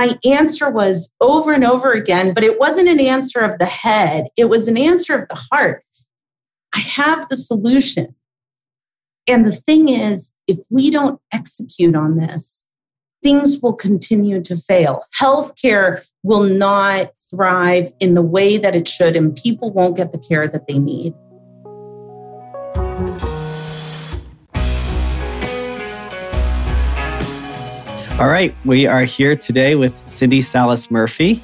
my answer was over and over again, but it wasn't an answer of the head. It was an answer of the heart. I have the solution. And the thing is, if we don't execute on this, things will continue to fail. Healthcare will not thrive in the way that it should, and people won't get the care that they need. All right, we are here today with Cindy Salas Murphy.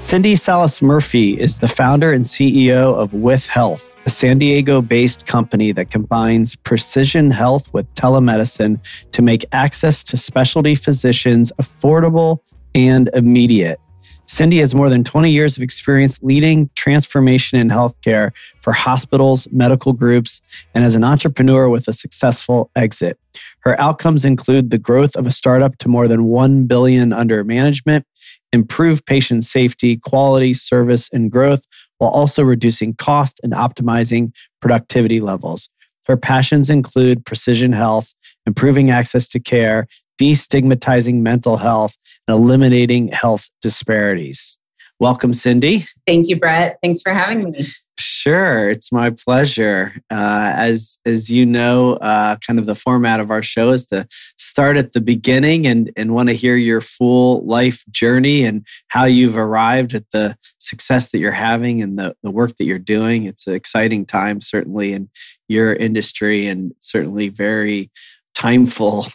Cindy Salas Murphy is the founder and CEO of WithHealth, a San Diego-based company that combines precision health with telemedicine to make access to specialty physicians affordable and immediate. Cindy has more than 20 years of experience leading transformation in healthcare for hospitals, medical groups, and as an entrepreneur with a successful exit. Her outcomes include the growth of a startup to more than $1 billion under management, improved patient safety, quality, service, and growth, while also reducing cost and optimizing productivity levels. Her passions include precision health, improving access to care, destigmatizing mental health, and eliminating health disparities. Welcome, Cindy. Thank you, Brett. Thanks for having me. Sure, it's my pleasure. As you know, kind of the format of our show is to start at the beginning and want to hear your full life journey and how you've arrived at the success that you're having and the work that you're doing. It's an exciting time, certainly in your industry, and certainly very timeful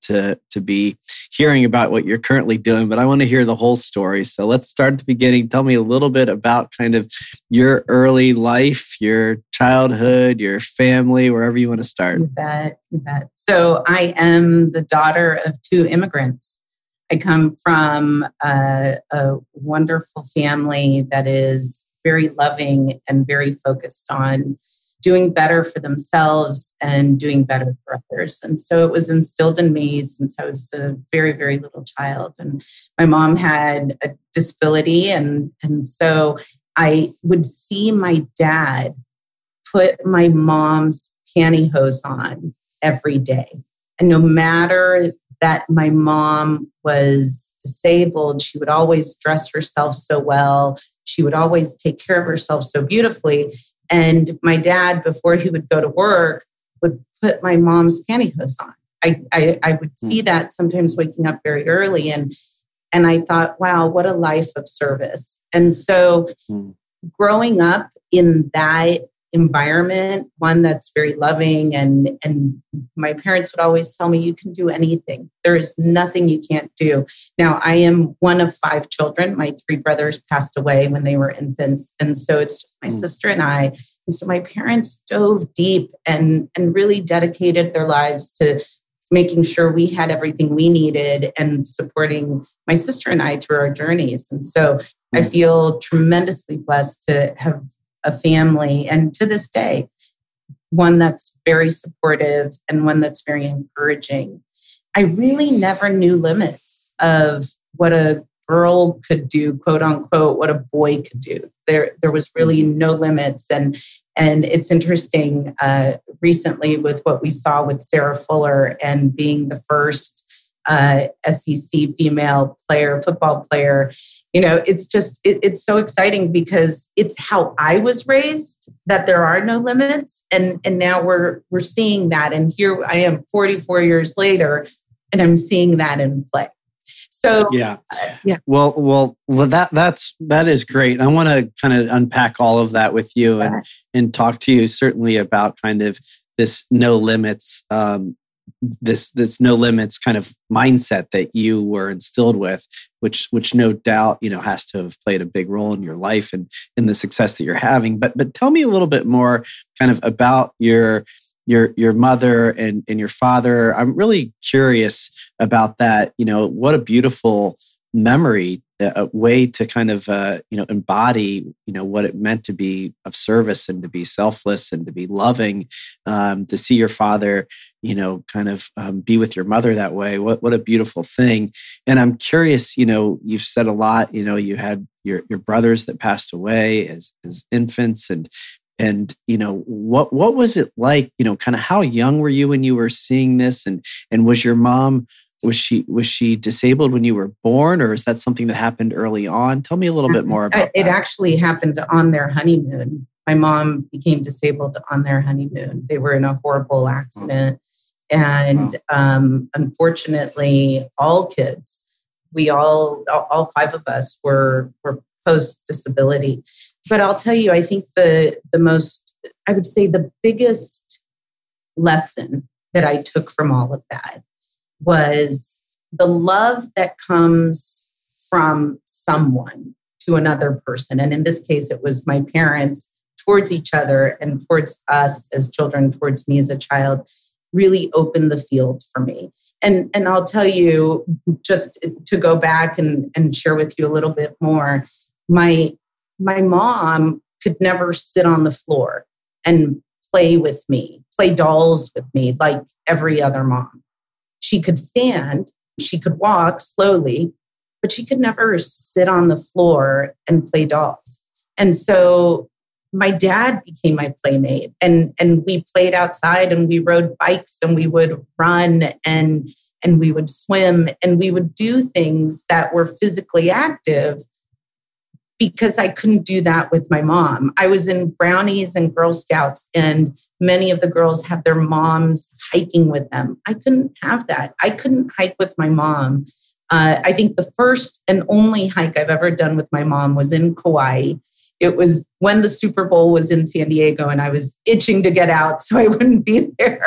to be hearing about what you're currently doing, but I want to hear the whole story. So let's start at the beginning. Tell me a little bit about kind of your early life, your childhood, your family, wherever you want to start. You bet. So I am the daughter of two immigrants. I come from a wonderful family that is very loving and very focused on doing better for themselves and doing better for others. And so it was instilled in me since I was a very, very little child. And my mom had a disability. And so I would see my dad put my mom's pantyhose on every day. And no matter that my mom was disabled, she would always dress herself so well. She would always take care of herself so beautifully. And my dad, before he would go to work, would put my mom's pantyhose on. I would see that sometimes waking up very early. And I thought, wow, what a life of service. And so growing up in that environment, one that's very loving, and my parents would always tell me, you can do anything. There is nothing you can't do. Now, I am one of five children. My three brothers passed away when they were infants. And so it's just my sister and I. And so my parents dove deep and really dedicated their lives to making sure we had everything we needed and supporting my sister and I through our journeys. And so I feel tremendously blessed to have a family, and to this day, one that's very supportive and one that's very encouraging. I really never knew limits of what a girl could do, quote unquote, what a boy could do. There was really no limits. And it's interesting, recently with what we saw with Sarah Fuller and being the first SEC female football player, you know, it's just, it's so exciting because it's how I was raised, that there are no limits. And now we're seeing that. And here I am 44 years later, and I'm seeing that in play. So, yeah. Well, that is great. I want to kind of unpack all of that with you and talk to you certainly about kind of this no limits, this no limits kind of mindset that you were instilled with, which no doubt, you know, has to have played a big role in your life and in the success that you're having. But tell me a little bit more kind of about your mother and your father. I'm really curious about that. You know, what a beautiful memory, a way to kind of, embody, what it meant to be of service and to be selfless and to be loving, to see your father, be with your mother that way. What a beautiful thing. And I'm curious, you've said a lot, you had your brothers that passed away as infants and, what was it like, kind of how young were you when you were seeing this, and was your mom Was she disabled when you were born, or is that something that happened early on? Tell me a little bit more about it. It actually happened on their honeymoon. My mom became disabled on their honeymoon. They were in a horrible accident. And unfortunately, all kids, all five of us were post-disability. But I'll tell you, I think the biggest lesson that I took from all of that was the love that comes from someone to another person. And in this case, it was my parents towards each other and towards us as children, towards me as a child, really opened the field for me. And I'll tell you, just to go back and share with you a little bit more, my mom could never sit on the floor and play with me, play dolls with me like every other mom. She could stand, she could walk slowly, but she could never sit on the floor and play dolls. And so my dad became my playmate, and we played outside, and we rode bikes, and we would run, and we would swim, and we would do things that were physically active because I couldn't do that with my mom. I was in Brownies and Girl Scouts, and many of the girls had their moms hiking with them. I couldn't have that. I couldn't hike with my mom. I think the first and only hike I've ever done with my mom was in Kauai. It was when the Super Bowl was in San Diego, and I was itching to get out so I wouldn't be there.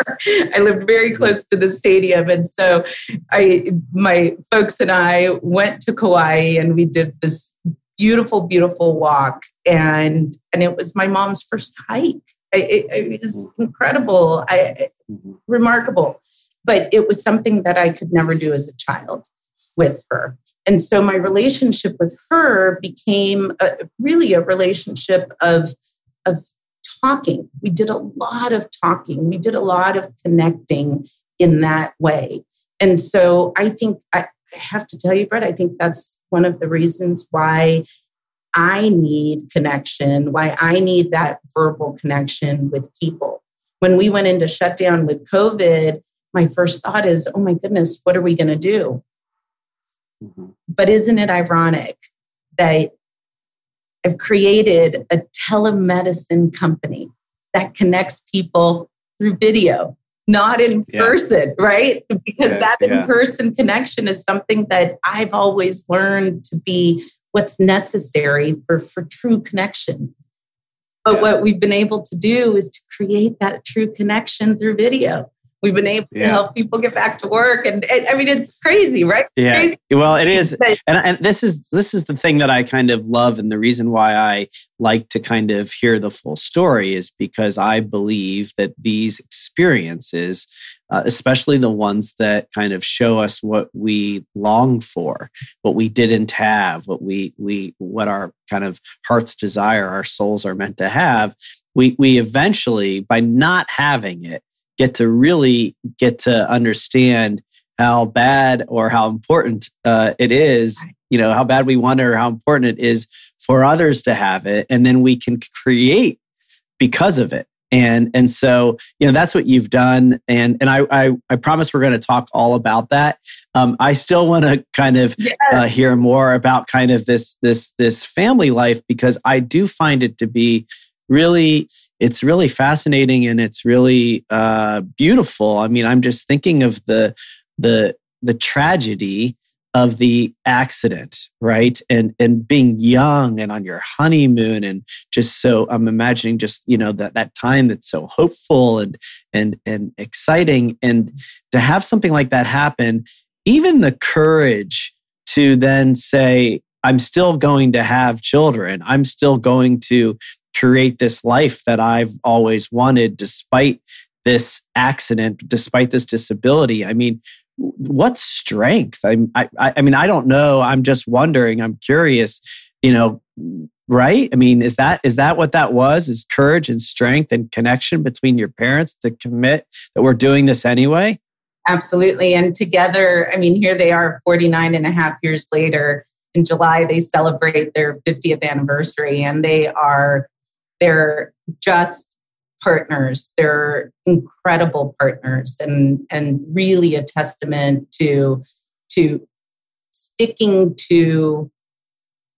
I lived very close to the stadium. And so my folks and I went to Kauai, and we did this beautiful, beautiful walk. And it was my mom's first hike. It was incredible, remarkable. But it was something that I could never do as a child with her. And so my relationship with her became really a relationship of talking. We did a lot of talking. We did a lot of connecting in that way. And so I think, I have to tell you, Brett, I think that's one of the reasons why I need connection, why I need that verbal connection with people. When we went into shutdown with COVID, my first thought is, oh my goodness, what are we going to do? But isn't it ironic that I've created a telemedicine company that connects people through video, not in person, right? Because in-person connection is something that I've always learned to be what's necessary for true connection. But what we've been able to do is to create that true connection through video. We've been able to help people get back to work. And I mean, it's crazy, right? Yeah. Crazy. Well, it is. And this is the thing that I kind of love. And the reason why I like to kind of hear the full story is because I believe that these experiences, especially the ones that kind of show us what we long for, what we didn't have, what our kind of heart's desire, our souls are meant to have, we eventually, by not having it, get to understand how bad or how important it is, you know, how bad we want it or how important it is for others to have it. And then we can create because of it. And so, you know, that's what you've done. And I promise we're going to talk all about that. I still want to kind of hear more about kind of this family life, because I do find it to be really, it's really fascinating, and it's really beautiful. I mean, I'm just thinking of the tragedy of the accident, right? And being young and on your honeymoon, and just so I'm imagining just, you know, that time that's so hopeful and exciting, and to have something like that happen, even the courage to then say, I'm still going to have children. I'm still going to create this life that I've always wanted, despite this accident, despite this disability. I mean, what strength? I mean, I don't know. I'm just wondering. I'm curious. You know, right? I mean, is that what that was? Is courage and strength and connection between your parents to commit that we're doing this anyway? Absolutely. And together, I mean, here they are, 49 and a half years later. In July, they celebrate their 50th anniversary, and they're just partners. They're incredible partners and really a testament to sticking to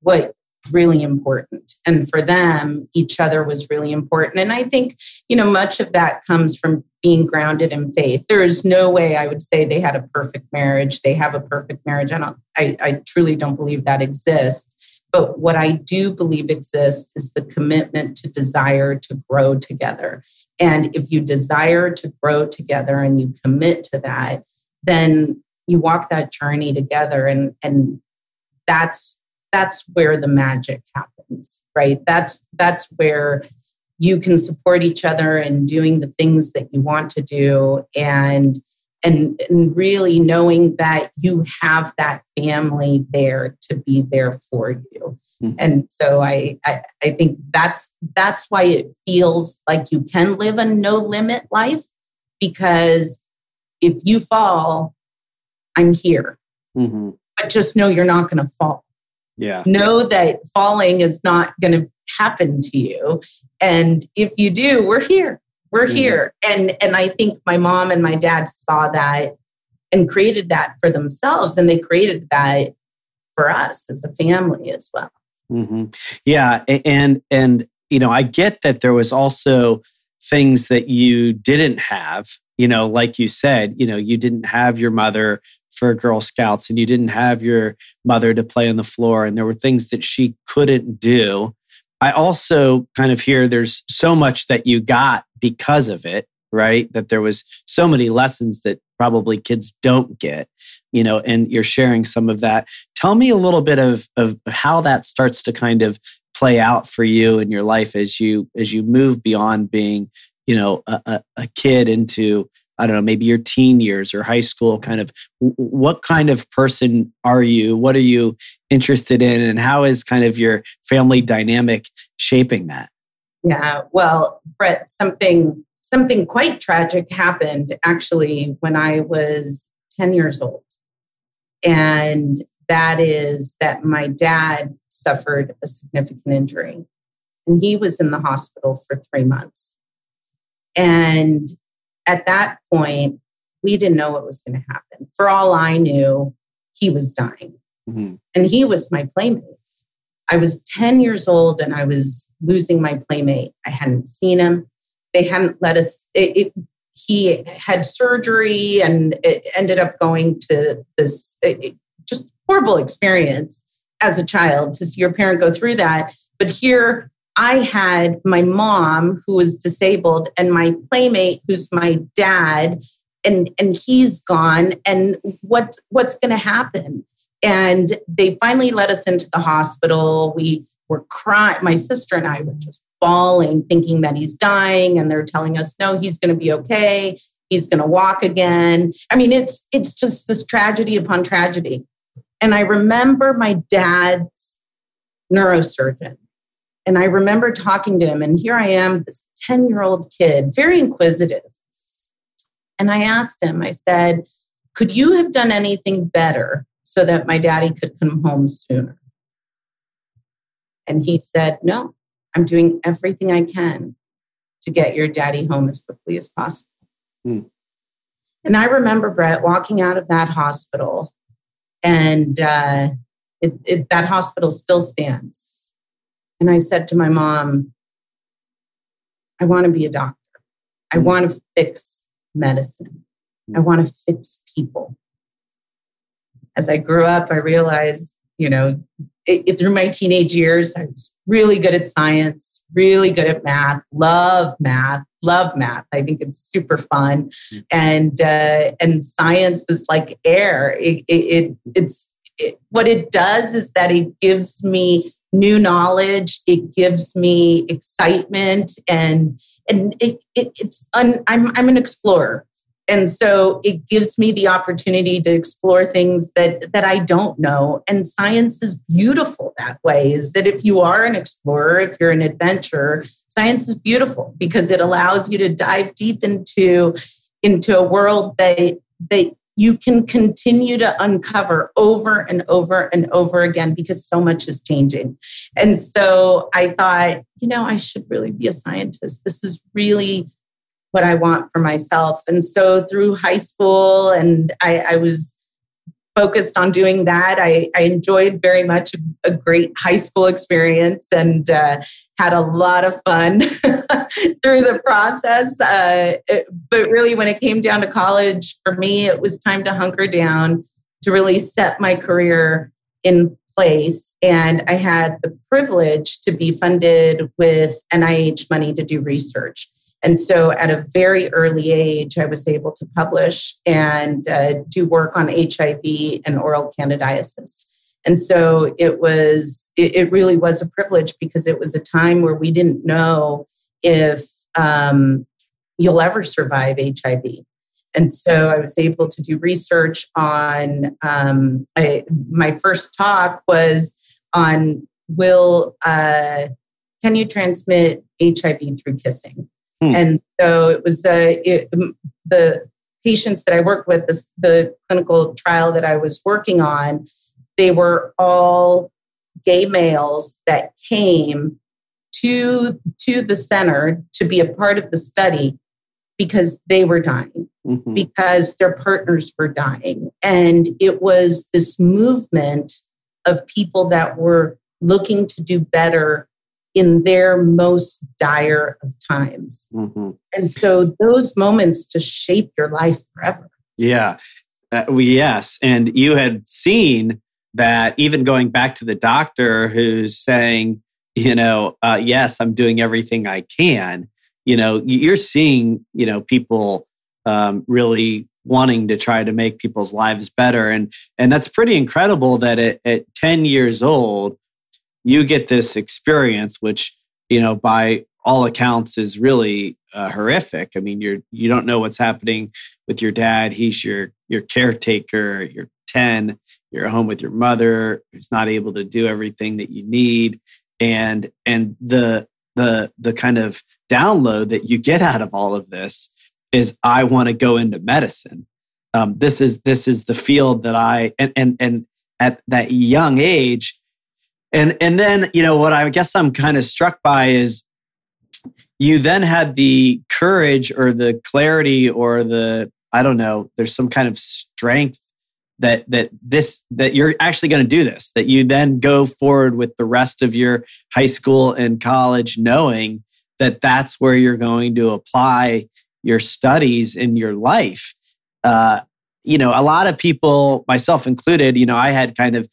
what's really important. And for them, each other was really important. And I think, you know, much of that comes from being grounded in faith. There is no way I would say they had a perfect marriage. They have a perfect marriage. I truly don't believe that exists. But what I do believe exists is the commitment to desire to grow together. And if you desire to grow together and you commit to that, then you walk that journey together. And that's where the magic happens, right? That's where you can support each other in doing the things that you want to do and really knowing that you have that family there to be there for you. Mm-hmm. And so I think that's why it feels like you can live a no limit life, because if you fall, I'm here. Mm-hmm. But just know you're not going to fall. Yeah. Know that falling is not going to happen to you. And if you do, we're here. We're here. And I think my mom and my dad saw that and created that for themselves. And they created that for us as a family as well. Mm-hmm. Yeah. And, you know, I get that there was also things that you didn't have, you know, like you said, you know, you didn't have your mother for Girl Scouts and you didn't have your mother to play on the floor. And there were things that she couldn't do. I also kind of hear there's so much that you got because of it, right? That there was so many lessons that probably kids don't get, you know, and you're sharing some of that. Tell me a little bit of how that starts to kind of play out for you in your life as you move beyond being, you know, a kid into, I don't know, maybe your teen years or high school. Kind of what kind of person are you? What are you interested in? And how is kind of your family dynamic shaping that? Yeah, well, Brett, something quite tragic happened actually when I was 10 years old. And that is that my dad suffered a significant injury and he was in the hospital for 3 months. And at that point, we didn't know what was going to happen. For all I knew, he was dying. Mm-hmm. And he was my playmate. I was 10 years old and I was losing my playmate. I hadn't seen him. They hadn't let us. He had surgery and it ended up going to this just horrible experience as a child to see your parent go through that. But here, I had my mom who was disabled and my playmate who's my dad and he's gone and what's going to happen? And they finally let us into the hospital. We were crying. My sister and I were just bawling, thinking that he's dying and they're telling us, no, he's going to be okay. He's going to walk again. I mean, it's just this tragedy upon tragedy. And I remember my dad's neurosurgeon. And I remember talking to him, and here I am, this 10-year-old kid, very inquisitive. And I asked him, I said, could you have done anything better so that my daddy could come home sooner? And he said, no, I'm doing everything I can to get your daddy home as quickly as possible. Mm. And I remember, Brett, walking out of that hospital, and that hospital still stands. And I said to my mom, I want to be a doctor. I want to fix medicine. I want to fix people. As I grew up, I realized, you know, through my teenage years, I was really good at science, really good at math, love math. I think it's super fun. And science is like air. What it does is that it gives me new knowledge. It gives me excitement, I'm an explorer, and so it gives me the opportunity to explore things that I don't know. And science is beautiful that way. Is that if you are an explorer, if you're an adventurer, science is beautiful because it allows you to dive deep into a world that you can continue to uncover over and over and over again because so much is changing. And so I thought, you know, I should really be a scientist. This is really what I want for myself. And so through high school, and I was focused on doing that. I enjoyed very much a great high school experience and had a lot of fun through the process. But really, when it came down to college, for me, it was time to hunker down to really set my career in place. And I had the privilege to be funded with NIH money to do research. And so at a very early age, I was able to publish and do work on HIV and oral candidiasis. And so it really was a privilege because it was a time where we didn't know if you'll ever survive HIV. And so I was able to do research on, my first talk was on can you transmit HIV through kissing? And so it was the patients that I worked with, the clinical trial that I was working on, they were all gay males that came to the center to be a part of the study because they were dying, mm-hmm. because their partners were dying. And it was this movement of people that were looking to do better in their most dire of times. Mm-hmm. And so those moments just shape your life forever. Yeah. Yes. And you had seen that even going back to the doctor who's saying, you know, yes, I'm doing everything I can, you know, you're seeing, you know, people really wanting to try to make people's lives better. And that's pretty incredible that at 10 years old, you get this experience, which, you know, by all accounts is really horrific. I mean, you don't know what's happening with your dad. He's your caretaker. You're 10. You're home with your mother, who's not able to do everything that you need, and the kind of download that you get out of all of this is, I want to go into medicine. This is the field that I and at that young age. And then, you know, what I guess I'm kind of struck by is you then had the courage or the clarity or the, I don't know, there's some kind of strength that you're actually going to do this, that you then go forward with the rest of your high school and college knowing that that's where you're going to apply your studies in your life. You know, a lot of people, myself included, you know, I had kind of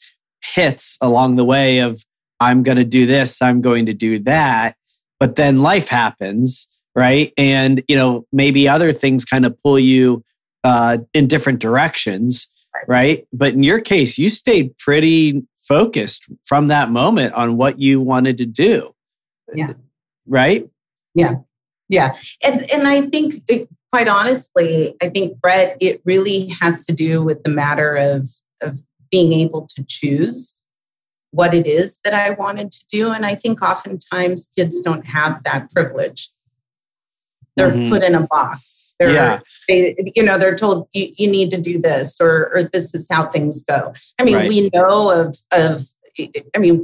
hits along the way of, I'm going to do this, I'm going to do that. But then life happens, right? And, you know, maybe other things kind of pull you in different directions, right? But in your case, you stayed pretty focused from that moment on what you wanted to do. Yeah. Right? Yeah. Yeah. And I think, quite honestly, I think, Brett, it really has to do with the matter of being able to choose what it is that I wanted to do. And I think oftentimes kids don't have that privilege. They're mm-hmm. put in a box. They're told you need to do this or this is how things go. I mean, right. We know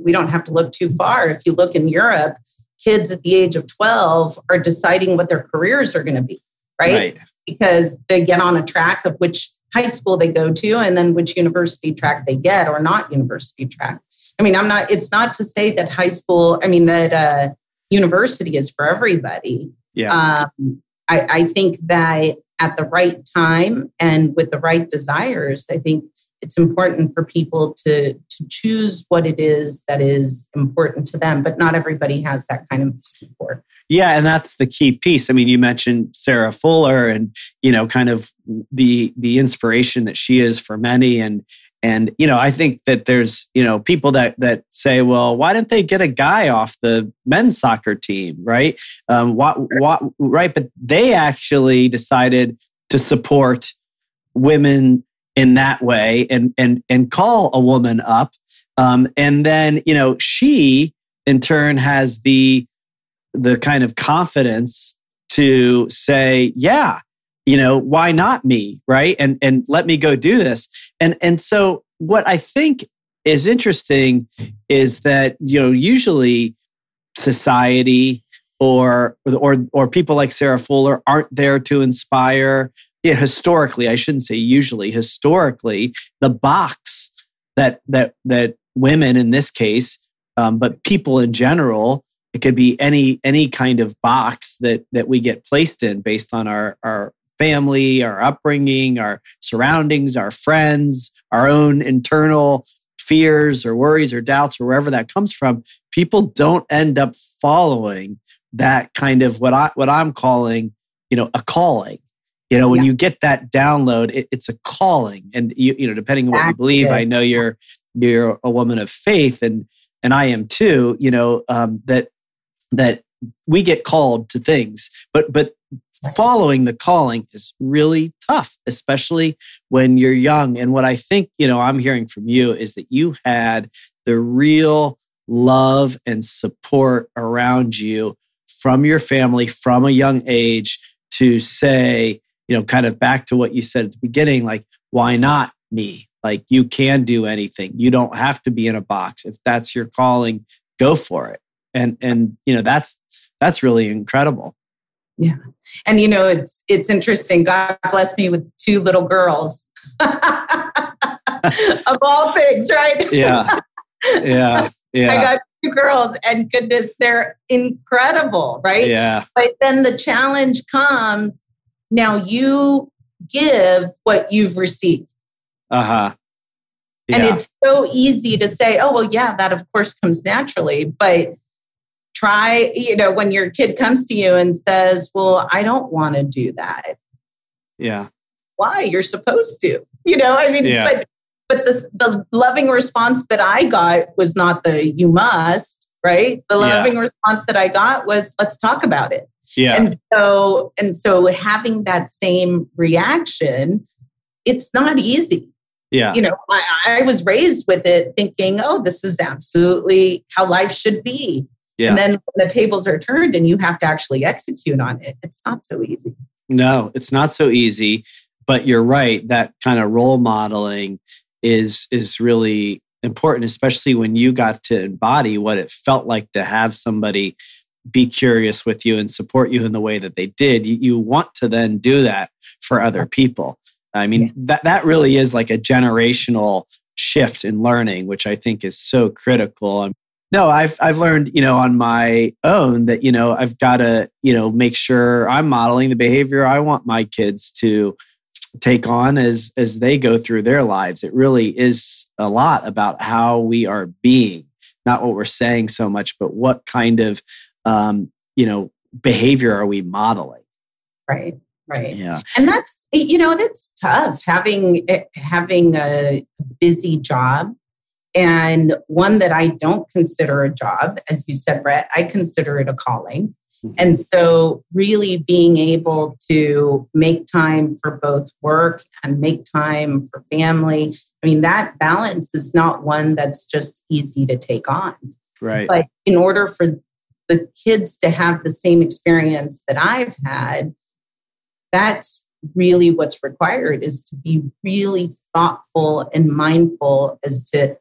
we don't have to look too far. If you look in Europe, kids at the age of 12 are deciding what their careers are going to be, right? Because they get on a track of which high school they go to, and then which university track they get or not university track. I mean, it's not to say that university is for everybody. Yeah. I think that at the right time and with the right desires, I think it's important for people to choose what it is that is important to them, but not everybody has that kind of support. Yeah. And that's the key piece. I mean, you mentioned Sarah Fuller and, you know, kind of the inspiration that she is for many. And, you know, I think that there's, you know, people that say, well, why didn't they get a guy off the men's soccer team? Right. Right. But they actually decided to support women in that way and call a woman up. And then, you know, she in turn has the kind of confidence to say, yeah, you know, why not me, right? And let me go do this. And so what I think is interesting is that, you know, usually society or people like Sarah Fuller aren't there to inspire. Yeah, historically, I shouldn't say usually, historically, the box that women in this case, but people in general, it could be any kind of box that we get placed in based on our family, our upbringing, our surroundings, our friends, our own internal fears or worries or doubts or wherever that comes from. People don't end up following that kind of what I'm calling, you know, a calling. You know, when you get that download, it's a calling, and you know, depending on what you believe, I know you're a woman of faith, and I am too. You know, that we get called to things, but following the calling is really tough, especially when you're young. And what I think, you know, I'm hearing from you is that you had the real love and support around you from your family from a young age to say, you know, kind of back to what you said at the beginning, like, why not me? Like, you can do anything. You don't have to be in a box. If that's your calling, go for it. And you know, that's really incredible. Yeah. And, you know, it's interesting. God bless me with two little girls of all things, right? Yeah. Yeah. Yeah. I got two girls, and goodness, they're incredible, right? Yeah. But then the challenge comes. Now you give what you've received. Uh-huh. Yeah. And it's so easy to say, oh, well, yeah, that of course comes naturally. But try, you know, when your kid comes to you and says, well, I don't want to do that. Yeah. Why? You're supposed to, you know, I mean, yeah. But the loving response that I got was not the you must, right? The loving response that I got was, let's talk about it. Yeah. And so having that same reaction, it's not easy. Yeah. You know, I was raised with it thinking, oh, this is absolutely how life should be. Yeah. And then when the tables are turned and you have to actually execute on it, it's not so easy. No, it's not so easy. But you're right, that kind of role modeling is really important, especially when you got to embody what it felt like to have somebody be curious with you and support you in the way that they did. You want to then do that for other people. I mean, that really is like a generational shift in learning, which I think is so critical. And no, I've learned, you know, on my own that, you know, I've got to, you know, make sure I'm modeling the behavior I want my kids to take on as they go through their lives. It really is a lot about how we are being, not what we're saying so much, but what kind of, you know, behavior are we modeling? Right, right. Yeah. And that's, you know, that's tough, having a busy job, and one that I don't consider a job, as you said, Brett, I consider it a calling. And so really being able to make time for both work and make time for family. I mean, that balance is not one that's just easy to take on. Right. But in order for the kids to have the same experience that I've had, that's really what's required, is to be really thoughtful and mindful as to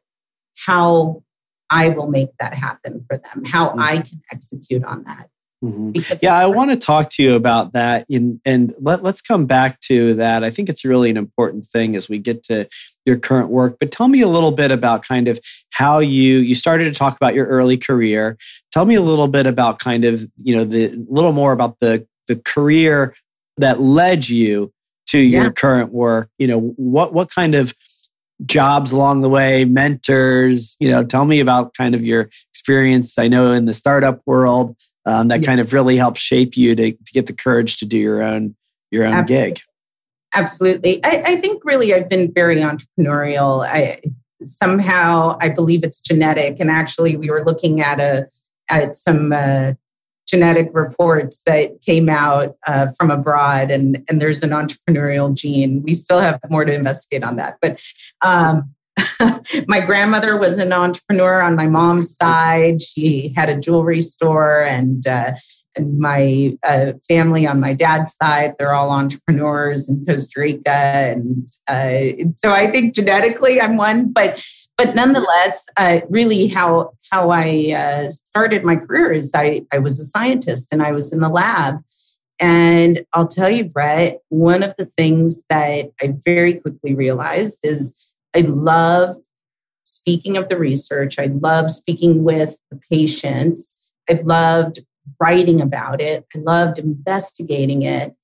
how I will make that happen for them, how I can execute on that. Mm-hmm. Yeah, I want to talk to you about that, and let's come back to that. I think it's really an important thing as we get to your current work. But tell me a little bit about kind of how you started to talk about your early career. Tell me a little bit about kind of, you know, the career that led you to your current work. You know, what kind of jobs along the way, mentors. You know, tell me about kind of your experience. I know in the startup world. That kind of really helped shape you to get the courage to do your own Absolutely. Gig. Absolutely. I think really I've been very entrepreneurial. I believe it's genetic. And actually we were looking at some genetic reports that came out from abroad, and there's an entrepreneurial gene. We still have more to investigate on that. But my grandmother was an entrepreneur on my mom's side. She had a jewelry store and my family on my dad's side, they're all entrepreneurs in Costa Rica. And so I think genetically I'm one, but nonetheless, really how I started my career is I was a scientist and I was in the lab. And I'll tell you, Brett, one of the things that I very quickly realized is I love speaking of the research. I love speaking with the patients. I've loved writing about it. I loved investigating it.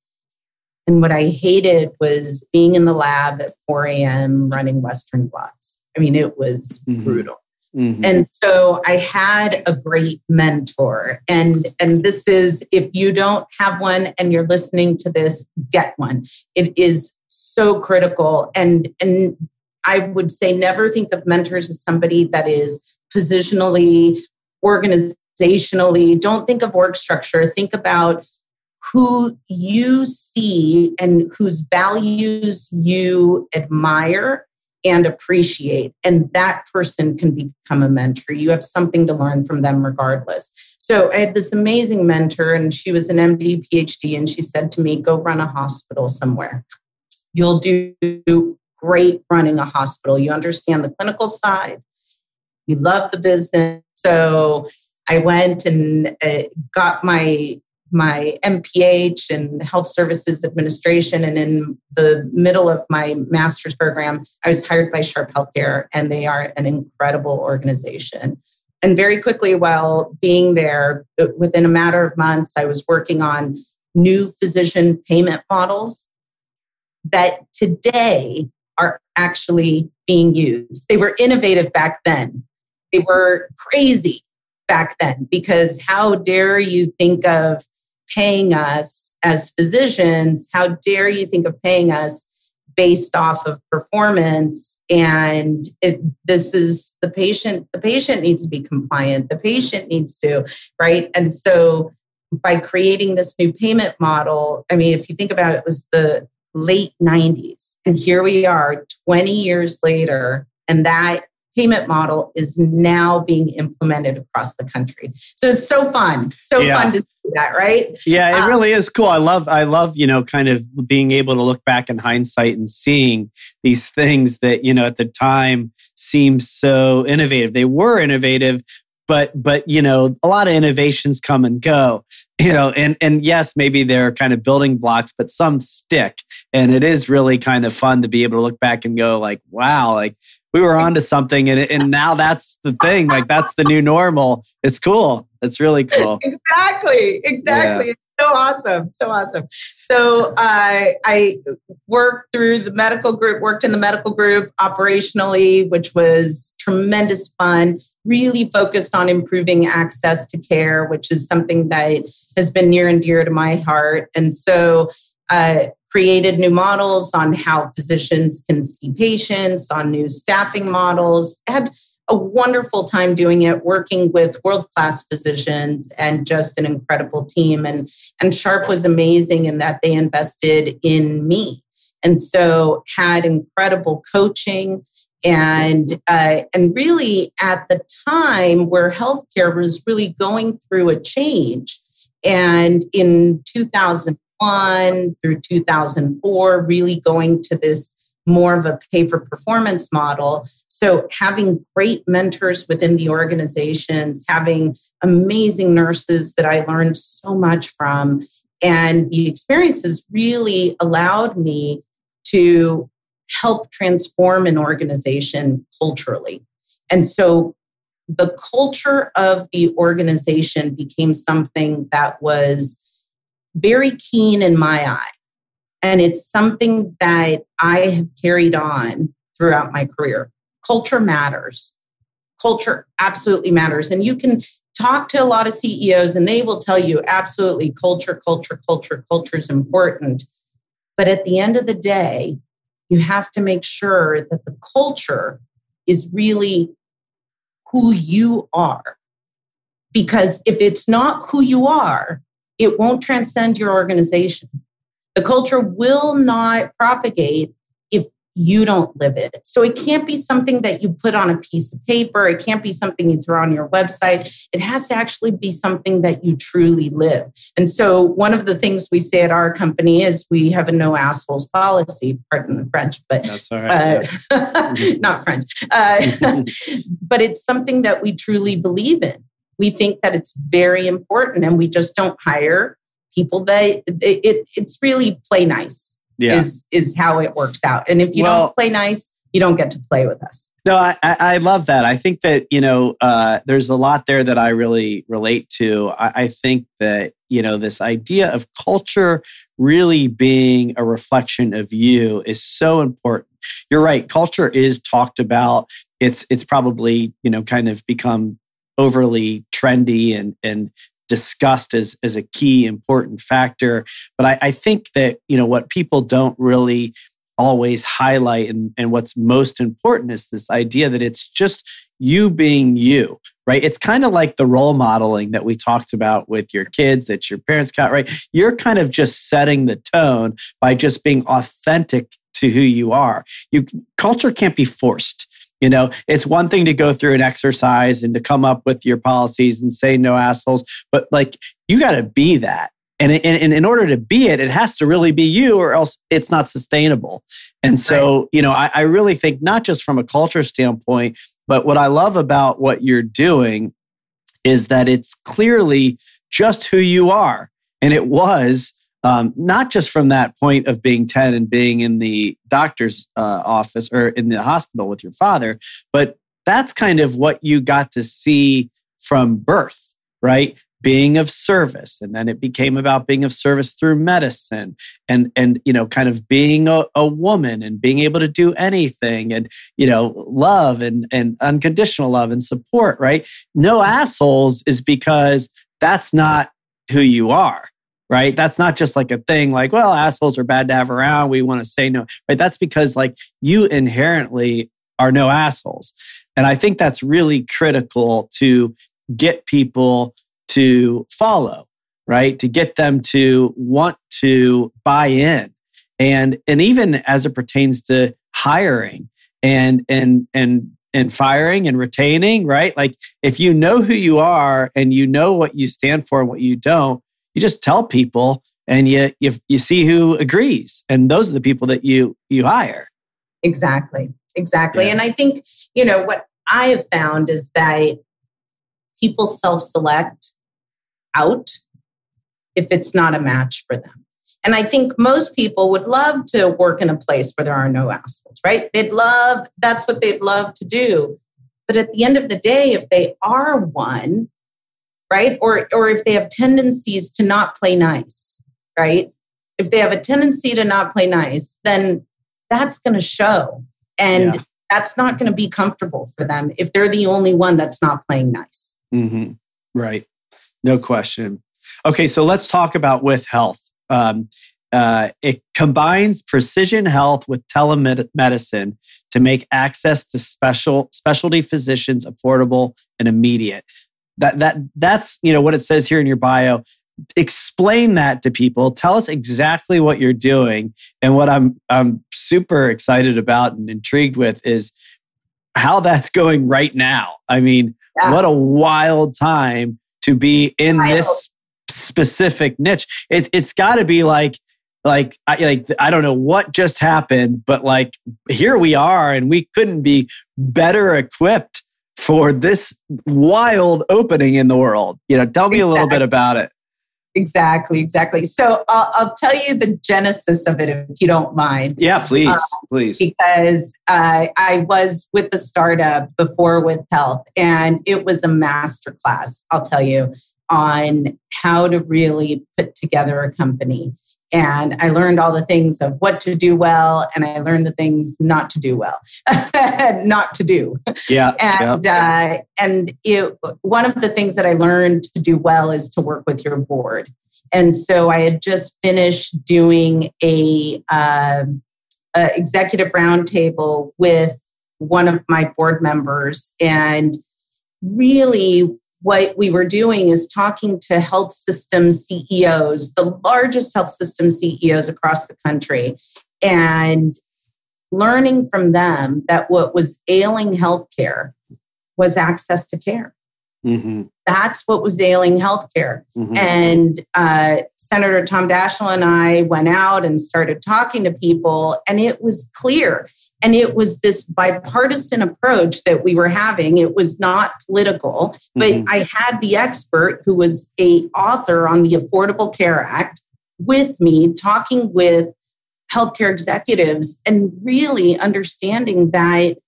And what I hated was being in the lab at 4 a.m. running Western blots. I mean, it was brutal. Mm-hmm. And so I had a great mentor. And this is, if you don't have one and you're listening to this, get one. It is so critical. And I would say never think of mentors as somebody that is positionally, organizationally. Don't think of org structure. Think about who you see and whose values you admire and appreciate. And that person can become a mentor. You have something to learn from them regardless. So I had this amazing mentor, and she was an MD, PhD, and she said to me, go run a hospital somewhere. You'll do great running a hospital. You understand the clinical side. You love the business. So I went and got my MPH and Health Services Administration. And in the middle of my master's program, I was hired by Sharp Healthcare, and they are an incredible organization. And very quickly, while being there, within a matter of months, I was working on new physician payment models that today are actually being used. They were innovative back then. They were crazy back then, because how dare you think of paying us as physicians? How dare you think of paying us based off of performance? And this is the patient. The patient needs to be compliant. The patient needs to, right? And so by creating this new payment model, I mean, if you think about it, it was the late 90s. And here we are 20 years later, and that payment model is now being implemented across the country. So it's so fun. Fun to see that, right? Yeah, it really is cool. I love, you know, kind of being able to look back in hindsight and seeing these things that, you know, at the time seemed so innovative. They were innovative, but, you know, a lot of innovations come and go, you know, and yes, maybe they're kind of building blocks, but some stick. And it is really kind of fun to be able to look back and go like, wow, like, we were onto something, and now that's the thing. Like, that's the new normal. It's cool. It's really cool. Exactly. Yeah. It's so awesome. So I worked through the medical group, worked in the medical group operationally, which was tremendous fun, really focused on improving access to care, which is something that has been near and dear to my heart. And so created new models on how physicians can see patients, on new staffing models. I had a wonderful time doing it, working with world-class physicians and just an incredible team. And Sharp was amazing in that they invested in me. And so had incredible coaching. And really at the time where healthcare was really going through a change. And in 2000, through 2004, really going to this more of a pay-for-performance model. So having great mentors within the organizations, having amazing nurses that I learned so much from, and the experiences really allowed me to help transform an organization culturally. And so the culture of the organization became something that was very keen in my eye. And it's something that I have carried on throughout my career. Culture matters. Culture absolutely matters. And you can talk to a lot of CEOs and they will tell you absolutely culture is important. But at the end of the day, you have to make sure that the culture is really who you are. Because if it's not who you are, it won't transcend your organization. The culture will not propagate if you don't live it. So it can't be something that you put on a piece of paper. It can't be something you throw on your website. It has to actually be something that you truly live. And so one of the things we say at our company is we have a no assholes policy, pardon the French, but that's all right. Not French, but it's something that we truly believe in. We think that it's very important and we just don't hire people that it's really play nice. Yeah. Is how it works out. And if you don't play nice, you don't get to play with us. No, I love that. I think that, there's a lot there that I really relate to. I think that, this idea of culture really being a reflection of you is so important. You're right. Culture is talked about. It's probably, kind of become overly trendy and discussed as a key important factor. But I think that, what people don't really always highlight and what's most important is this idea that it's just you being you, right? It's kind of like the role modeling that we talked about with your kids that your parents got, right? You're kind of just setting the tone by just being authentic to who you are. Culture can't be forced. It's one thing to go through an exercise and to come up with your policies and say no assholes, but you got to be that. And in order to be it, it has to really be you or else it's not sustainable. And so, I really think not just from a culture standpoint, but what I love about what you're doing is that it's clearly just who you are. And it was not just from that point of being 10 and being in the doctor's office or in the hospital with your father, but that's kind of what you got to see from birth, right? Being of service. And then it became about being of service through medicine and kind of being a woman and being able to do anything and, love and unconditional love and support, right? No assholes is because that's not who you are. Right? That's not just a thing assholes are bad to have around. We want to say no, right? That's because you inherently are no assholes. And I think that's really critical to get people to follow, right? To get them to want to buy in. And even as it pertains to hiring and firing and retaining, right? If you know who you are and you know what you stand for and what you don't, you just tell people and you see who agrees. And those are the people that you hire. Exactly. Yeah. And I think, what I have found is that people self-select out if it's not a match for them. And I think most people would love to work in a place where there are no assholes, right? That's what they'd love to do. But at the end of the day, if they are one, right? Or if they have tendencies to not play nice, right? If they have a tendency to not play nice, then that's going to show. And that's not going to be comfortable for them if they're the only one that's not playing nice. Mm-hmm. Right. No question. Okay. So let's talk about WithHealth. It combines precision health with telemedicine to make access to specialty physicians affordable and immediate. That's what it says here in your bio. Explain that to people. Tell us exactly what you're doing. And what I'm super excited about and intrigued with is how that's going right now. I mean, What a wild time to be in this specific niche. It's got to be I don't know what just happened, but here we are, and we couldn't be better equipped for this wild opening in the world. Tell me a little bit about it. Exactly. So I'll tell you the genesis of it, if you don't mind. Yeah, please. Because I was with the startup before WithHealth, and it was a masterclass, I'll tell you, on how to really put together a company. And I learned all the things of what to do well, and I learned the things not to do well, not to do. Yeah. And one of the things that I learned to do well is to work with your board. And so I had just finished doing a executive roundtable with one of my board members, and really, what we were doing is talking to health system CEOs, the largest health system CEOs across the country, and learning from them that what was ailing healthcare was access to care. Mm-hmm. That's what was ailing healthcare. Mm-hmm. And Senator Tom Daschle and I went out and started talking to people, and it was clear. And it was this bipartisan approach that we were having. It was not political, but mm-hmm. I had the expert who was an author on the Affordable Care Act with me, talking with healthcare executives and really understanding that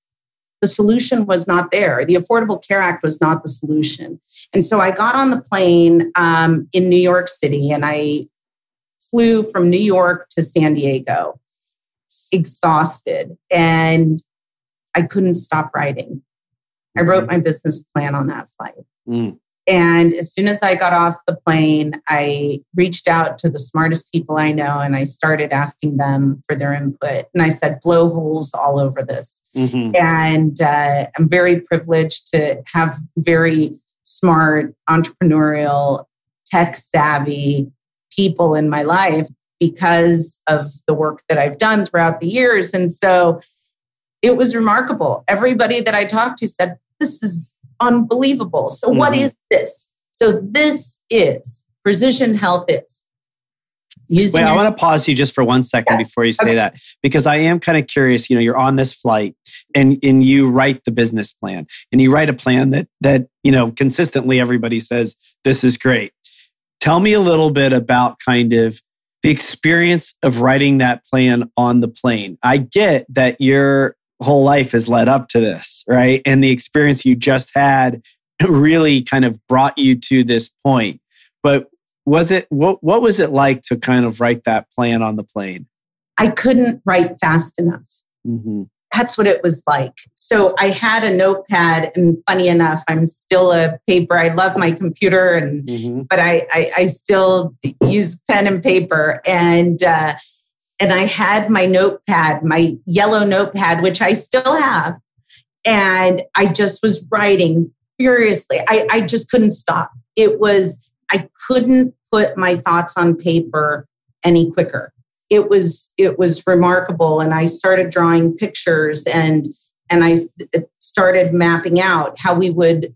the solution was not there. The Affordable Care Act was not the solution. And so I got on the plane in New York City, and I flew from New York to San Diego, exhausted, and I couldn't stop writing. I wrote my business plan on that flight. Mm. And as soon as I got off the plane, I reached out to the smartest people I know, and I started asking them for their input. And I said, blow holes all over this. Mm-hmm. And I'm very privileged to have very smart, entrepreneurial, tech-savvy people in my life because of the work that I've done throughout the years. And so it was remarkable. Everybody that I talked to said, this is unbelievable. So mm-hmm. What is this? So this is precision health is. Wait, I want to pause you just for 1 second before you say that, because I am kind of curious. You know, you're on this flight and you write the business plan, and you write a plan that, you know, consistently everybody says, this is great. Tell me a little bit about kind of the experience of writing that plan on the plane. I get that your whole life has led up to this, right? And the experience you just had really kind of brought you to this point. But was it what was it like to kind of write that plan on the plane? I couldn't write fast enough. Mm-hmm. That's what it was like. So I had a notepad, and funny enough, I'm still a paper. I love my computer, and mm-hmm. but I still use pen and paper, and I had my notepad, my yellow notepad, which I still have, and I just was writing furiously. I just couldn't stop. It was, I couldn't put my thoughts on paper any quicker. It was remarkable. And I started drawing pictures and I started mapping out how we would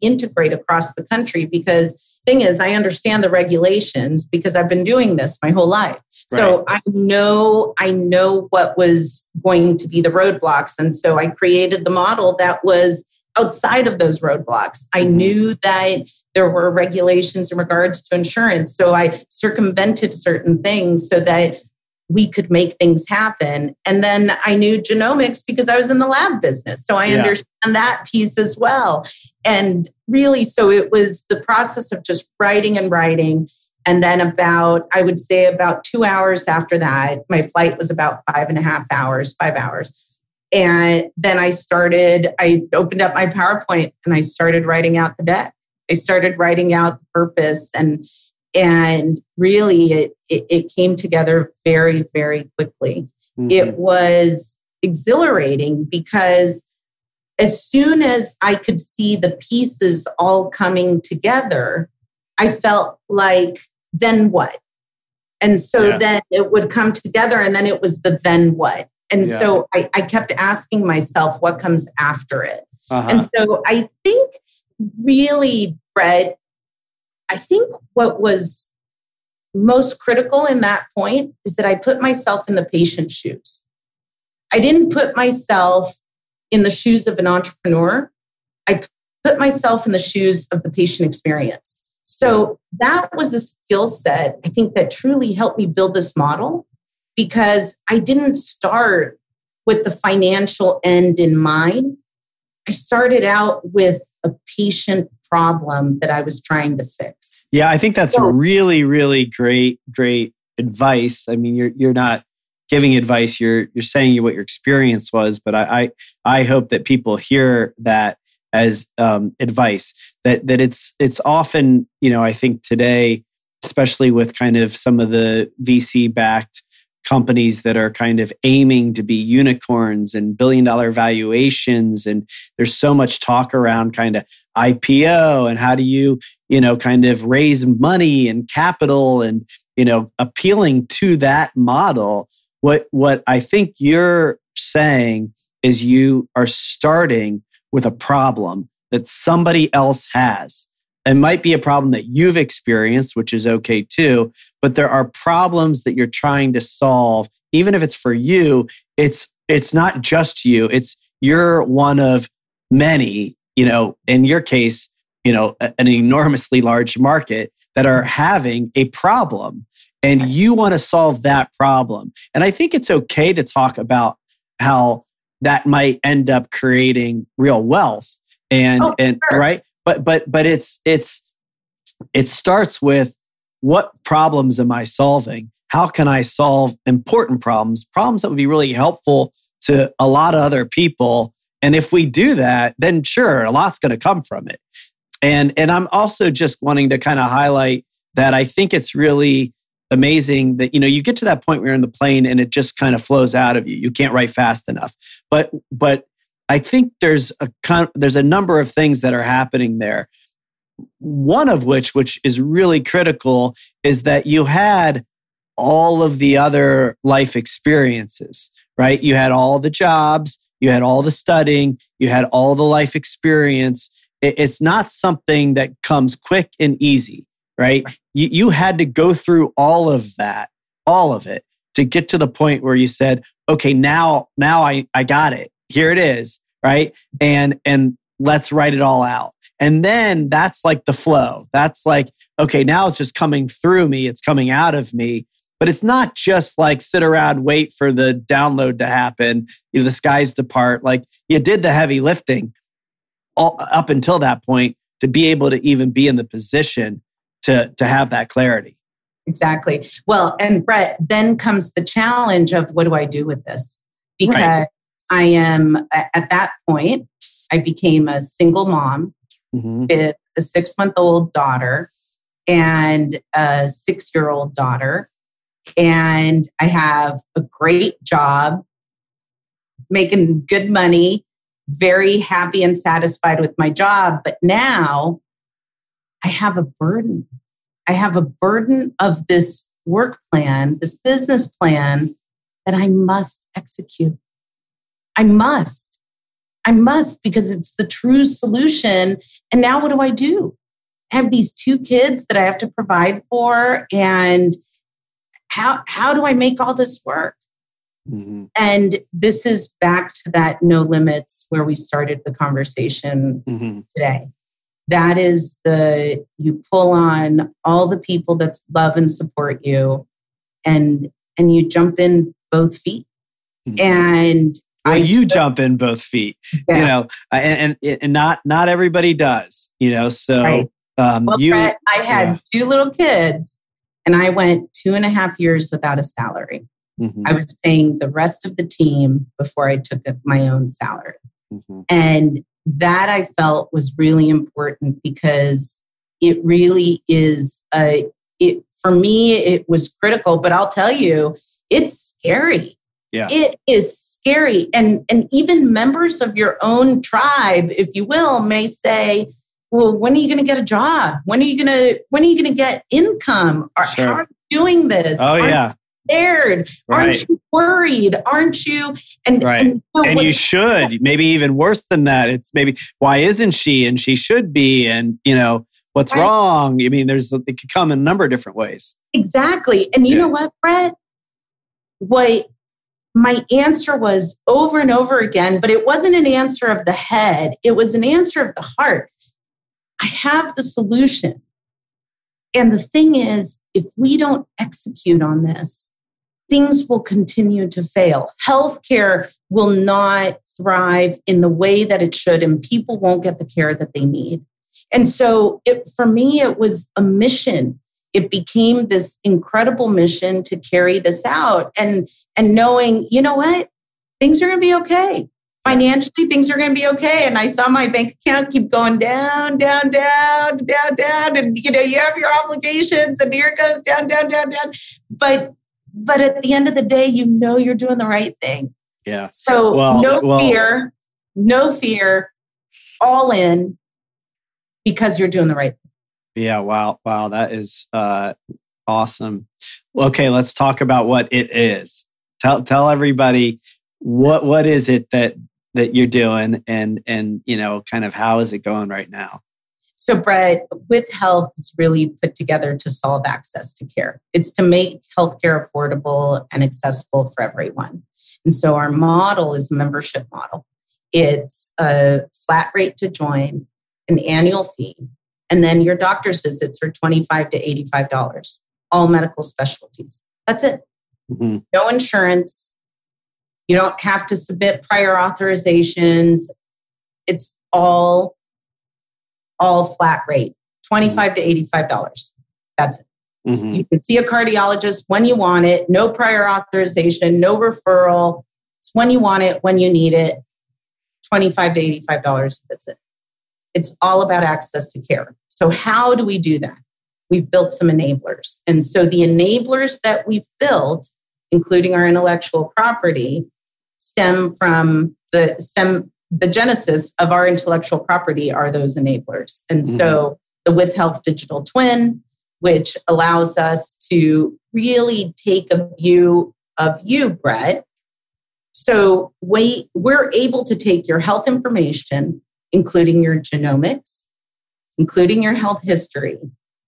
integrate across the country, because thing is, I understand the regulations because I've been doing this my whole life. Right. So I know what was going to be the roadblocks. And so I created the model that was outside of those roadblocks. I knew that there were regulations in regards to insurance. So I circumvented certain things so that we could make things happen. And then I knew genomics because I was in the lab business. So I understand that piece as well. And really, so it was the process of just writing and writing. And then about 2 hours after that, my flight was about 5 hours. And then I opened up my PowerPoint and I started writing out the deck. I started writing out the purpose and really it came together very, very quickly. Mm-hmm. It was exhilarating because as soon as I could see the pieces all coming together, I felt like, then what? And so then it would come together, and then it was the then what? And so I kept asking myself what comes after it. Uh-huh. And so I think really, Brett, I think what was most critical in that point is that I put myself in the patient's shoes. I didn't put myself in the shoes of an entrepreneur. I put myself in the shoes of the patient experience. So that was a skill set, I think, that truly helped me build this model, because I didn't start with the financial end in mind. I started out with a patient problem that I was trying to fix. Yeah, I think that's really, really great advice. I mean, you're not giving advice, you're saying what your experience was, but I hope that people hear that as advice, that it's often, you know, I think today, especially with kind of some of the VC-backed companies that are kind of aiming to be unicorns and billion-dollar valuations. And there's so much talk around kind of IPO and how do you know, kind of raise money and capital and, you know, appealing to that model. What I think you're saying is you are starting with a problem that somebody else has. It might be a problem that you've experienced, which is okay too, but there are problems that you're trying to solve. Even if it's for you, it's not just you. It's you're one of many, you know, in your case, you know, an enormously large market that are having a problem and you want to solve that problem. And I think it's okay to talk about how that might end up creating real wealth and sure. Right? But it starts with what problems am I solving? How can I solve important problems that would be really helpful to a lot of other people? And if we do that, then sure, a lot's going to come from it. And I'm also just wanting to kind of highlight that I think it's really amazing that, you know, you get to that point where you're in the plane and it just kind of flows out of you. You can't write fast enough. But I think there's a number of things that are happening there. One of which is really critical, is that you had all of the other life experiences, right? You had all the jobs, you had all the studying, you had all the life experience. It's not something that comes quick and easy, right? You had to go through all of that, all of it, to get to the point where you said, okay, now I got it. Here it is, right? And let's write it all out. And then that's like the flow. That's like, okay, now it's just coming through me. It's coming out of me. But it's not just like sit around, wait for the download to happen, you know, the skies depart. Like you did the heavy lifting all up until that point to be able to even be in the position to have that clarity. Exactly. Well, and Brett, then comes the challenge of what do I do with this? Because right. I am, at that point, I became a single mom mm-hmm. with a 6-month-old daughter and a 6-year-old daughter. And I have a great job, making good money, very happy and satisfied with my job. But now I have a burden. I have a burden of this work plan, this business plan that I must execute. I must, because it's the true solution. And now what do? I have these 2 kids that I have to provide for. And how do I make all this work? Mm-hmm. And this is back to that no limits where we started the conversation mm-hmm. today. That is you pull on all the people that love and support you and you jump in both feet. Mm-hmm. Jump in both feet, yeah. You know, and not everybody does, you know, so right. Brett, I had 2 little kids and I went 2.5 years without a salary. Mm-hmm. I was paying the rest of the team before I took my own salary. Mm-hmm. And that I felt was really important because it really is, for me, it was critical, but I'll tell you, it's scary. Yeah. It is scary. And even members of your own tribe, if you will, may say, well, when are you going to get a job? When are you going to get income? Sure. How are you doing this? Oh, yeah. Scared? Right. Aren't you worried? Aren't you? And, right. and you should, maybe even worse than that. It's maybe, why isn't she? And she should be. And, you know, what's right. wrong? I mean, it could come in a number of different ways. Exactly. And you know what, Brett? My answer was over and over again, but it wasn't an answer of the head. It was an answer of the heart. I have the solution. And the thing is, if we don't execute on this, things will continue to fail. Healthcare will not thrive in the way that it should, and people won't get the care that they need. And so for me, it was a mission. It became this incredible mission to carry this out and knowing, you know what, things are going to be okay. Financially, things are going to be okay. And I saw my bank account keep going down. And, you know, you have your obligations and here it goes down. But at the end of the day, you know, you're doing the right thing. Yeah. So no fear, all in because you're doing the right thing. Yeah, wow, that is awesome. Okay, let's talk about what it is. Tell everybody what is it that you're doing and you know, kind of how is it going right now? So Brett, WithHealth is really put together to solve access to care. It's to make healthcare affordable and accessible for everyone. And so our model is a membership model. It's a flat rate to join, an annual fee, and then your doctor's visits are $25 to $85, all medical specialties. That's it. Mm-hmm. No insurance. You don't have to submit prior authorizations. It's all flat rate, $25 to $85. That's it. Mm-hmm. You can see a cardiologist when you want it, no prior authorization, no referral. It's when you want it, when you need it, $25 to $85. That's it. It's all about access to care. So how do we do that? We've built some enablers. And so the enablers that we've built, including our intellectual property, the genesis of our intellectual property are those enablers. And mm-hmm. so the WithHealth digital twin, which allows us to really take a view of you, Brett. So we're able to take your health information, including your genomics, including your health history,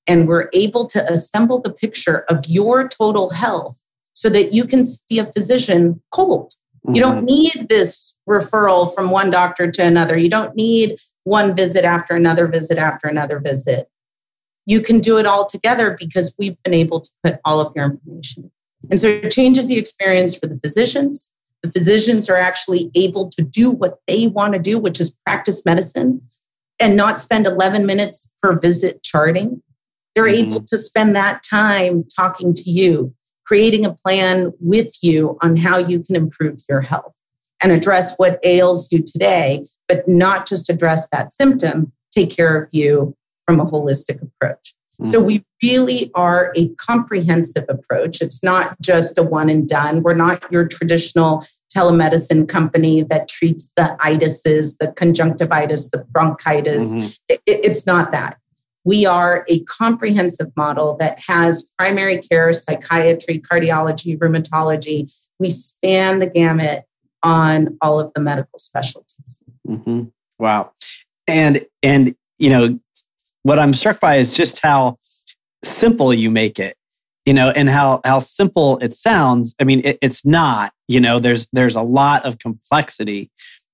and we're able to assemble the picture of your total health so that you can see a physician cold. Mm-hmm. You don't need this referral from one doctor to another. You don't need one visit after another visit after another visit. You can do it all together because we've been able to put all of your information. And so it changes the experience for the physicians. The physicians are actually able to do what they want to do, which is practice medicine and not spend 11 minutes per visit charting. They're mm-hmm. able to spend that time talking to you, creating a plan with you on how you can improve your health and address what ails you today, but not just address that symptom, take care of you from a holistic approach. Mm-hmm. So we really are a comprehensive approach. It's not just a one and done. We're not your traditional telemedicine company that treats the itises, the conjunctivitis, the bronchitis. Mm-hmm. It's not that. We are a comprehensive model that has primary care, psychiatry, cardiology, rheumatology. We span the gamut on all of the medical specialties. Mm-hmm. Wow. And you know, what I'm struck by is just how simple you make it, you know, and how simple it sounds. I mean, it's not, you know, there's a lot of complexity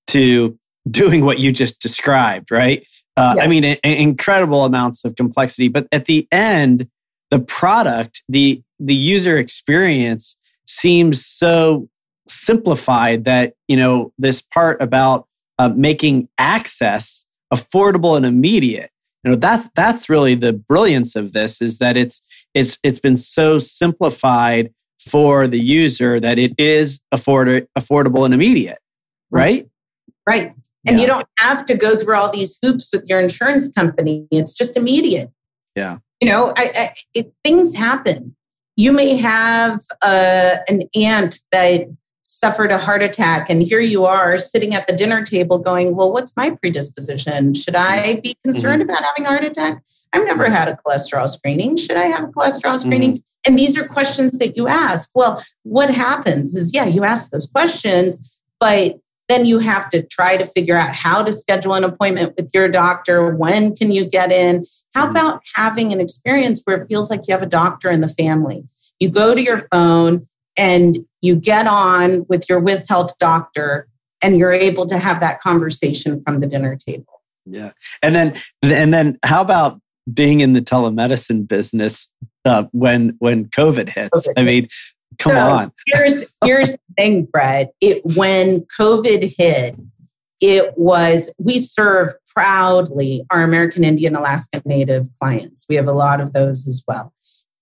to doing what you just described, right? Yeah. I mean, incredible amounts of complexity. But at the end, the product, the user experience seems so simplified that, you know, this part about making access affordable and immediate. You know, that's really the brilliance of this, is that it's been so simplified for the user that it is affordable and immediate, right? Right. And you don't have to go through all these hoops with your insurance company. It's just immediate. Yeah. You know, things happen. You may have an aunt that suffered a heart attack, and here you are sitting at the dinner table going, well, what's my predisposition? Should I be concerned mm-hmm. about having a heart attack? I've never had a cholesterol screening. Should I have a cholesterol screening? Mm-hmm. And these are questions that you ask. Well, what happens is, you ask those questions, but then you have to try to figure out how to schedule an appointment with your doctor. When can you get in? How about having an experience where it feels like you have a doctor in the family? You go to your phone and you get on with your WithHealth doctor and you're able to have that conversation from the dinner table. Yeah. And then how about being in the telemedicine business when COVID hits? I mean, come on. Here's the thing, Brett. When COVID hit, we serve proudly our American Indian Alaska Native clients. We have a lot of those as well.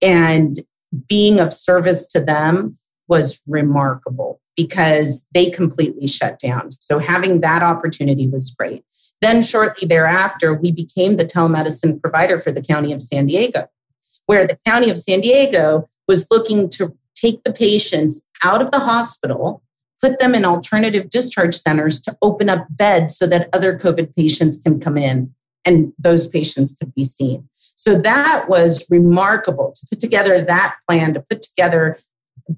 And being of service to them was remarkable because they completely shut down. So having that opportunity was great. Then shortly thereafter, we became the telemedicine provider for the County of San Diego, where the County of San Diego was looking to take the patients out of the hospital, put them in alternative discharge centers to open up beds so that other COVID patients can come in and those patients could be seen. So that was remarkable to put together that plan, to put together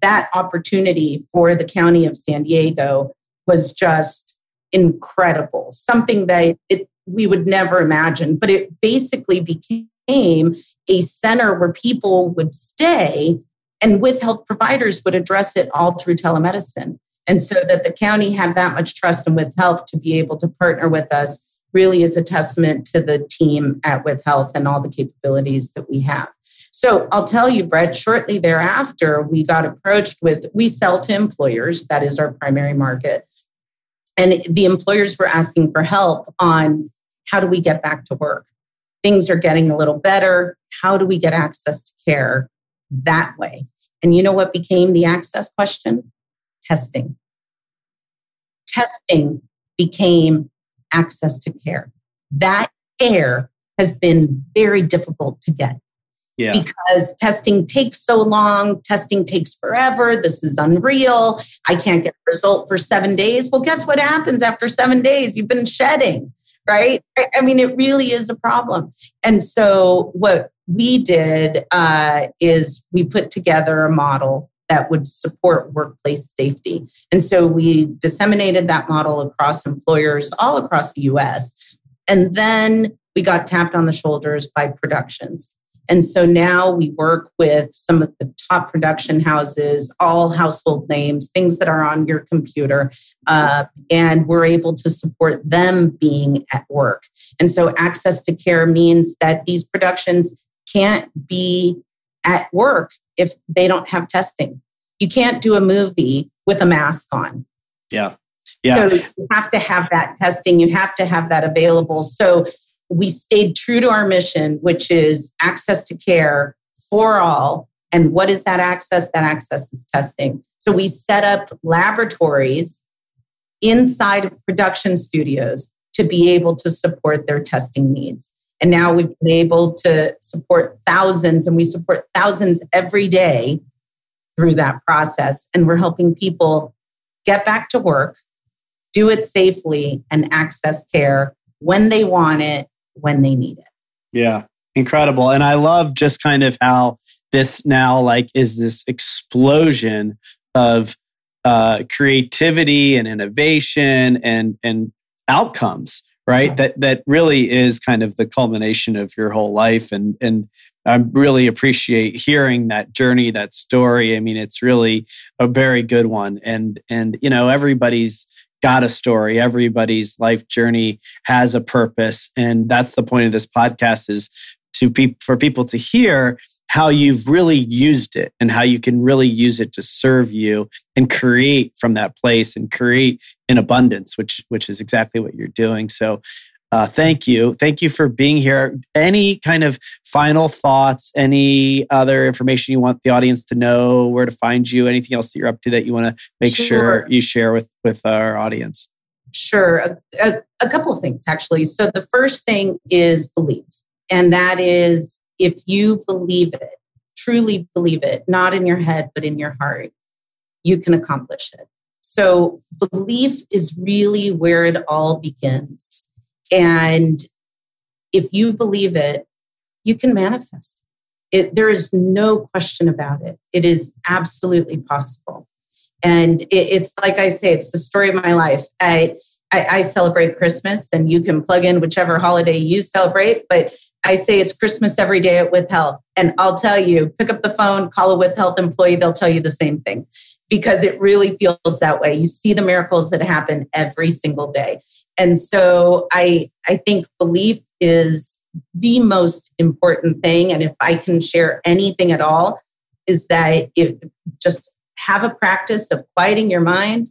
that opportunity for the County of San Diego was just incredible, something that we would never imagine. But it basically became a center where people would stay and WithHealth providers would address it all through telemedicine. And so that the county had that much trust in WithHealth to be able to partner with us really is a testament to the team at WithHealth and all the capabilities that we have. So I'll tell you, Brett, shortly thereafter, we got approached with, we sell to employers, that is our primary market. And the employers were asking for help on how do we get back to work? Things are getting a little better. How do we get access to care that way? And you know what became the access question? Testing. Testing became access to care. That care has been very difficult to get. Yeah. Because testing takes so long, testing takes forever. This is unreal. I can't get a result for 7 days. Well, guess what happens after 7 days? You've been shedding, right? I mean, it really is a problem. And so what we did is we put together a model that would support workplace safety. And so we disseminated that model across employers all across the US. And then we got tapped on the shoulders by productions. And so now we work with some of the top production houses, all household names, things that are on your computer, and we're able to support them being at work. And so access to care means that these productions can't be at work if they don't have testing. You can't do a movie with a mask on. Yeah. Yeah. So you have to have that testing. You have to have that available. So we stayed true to our mission, which is access to care for all. And what is that access? That access is testing. So we set up laboratories inside of production studios to be able to support their testing needs. And now we've been able to support thousands, and we support thousands every day through that process. And we're helping people get back to work, do it safely, and access care when they want it, when they need it. Yeah, incredible. And I love just kind of how this now like is this explosion of creativity and innovation and outcomes, right? Yeah. That really is kind of the culmination of your whole life. And I really appreciate hearing that journey, that story. I mean, it's really a very good one. And you know, everybody's got a story. Everybody's life journey has a purpose. And that's the point of this podcast is for people to hear how you've really used it and how you can really use it to serve you and create from that place and create in abundance, which is exactly what you're doing. So thank you. Thank you for being here. Any kind of final thoughts, any other information you want the audience to know, where to find you, anything else that you're up to that you want to make sure you share with our audience? Sure. A couple of things, actually. So the first thing is believe. And that is, if you believe it, truly believe it, not in your head, but in your heart, you can accomplish it. So belief is really where it all begins. And if you believe it, you can manifest it. There is no question about it. It is absolutely possible. And it's like I say, it's the story of my life. I celebrate Christmas, and you can plug in whichever holiday you celebrate, but I say it's Christmas every day at WithHealth. And I'll tell you, pick up the phone, call a WithHealth employee, they'll tell you the same thing, because it really feels that way. You see the miracles that happen every single day. And so I think belief is the most important thing. And if I can share anything at all, is that if just have a practice of quieting your mind,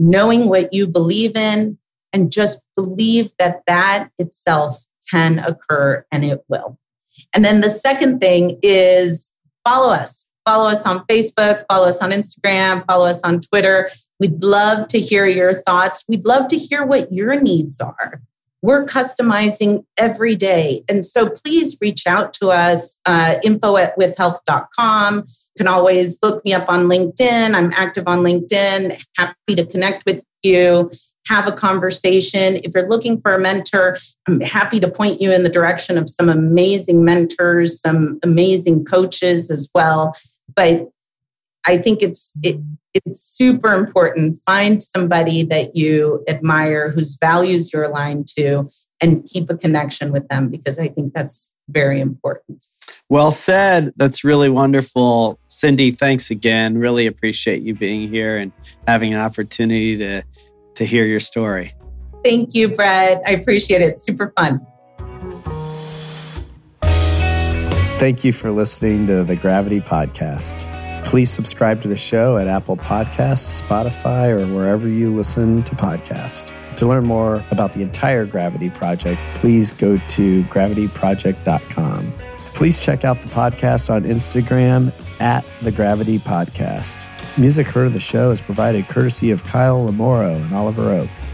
knowing what you believe in, and just believe that that itself can occur, and it will. And then the second thing is follow us. Follow us on Facebook, follow us on Instagram, follow us on Twitter. We'd love to hear your thoughts. We'd love to hear what your needs are. We're customizing every day. And so please reach out to us, info@withhealth.com. You can always look me up on LinkedIn. I'm active on LinkedIn. Happy to connect with you, have a conversation. If you're looking for a mentor, I'm happy to point you in the direction of some amazing mentors, some amazing coaches as well. But I think it's super important. Find somebody that you admire, whose values you're aligned to, and keep a connection with them, because I think that's very important. Well said. That's really wonderful. Cindy, thanks again. Really appreciate you being here and having an opportunity to hear your story. Thank you, Brett. I appreciate it. Super fun. Thank you for listening to the Gravity Podcast. Please subscribe to the show at Apple Podcasts, Spotify, or wherever you listen to podcasts. To learn more about the entire Gravity Project, please go to gravityproject.com. Please check out the podcast on Instagram at The Gravity Podcast. Music heard of the show is provided courtesy of Kyle Lamoro and Oliver Oak.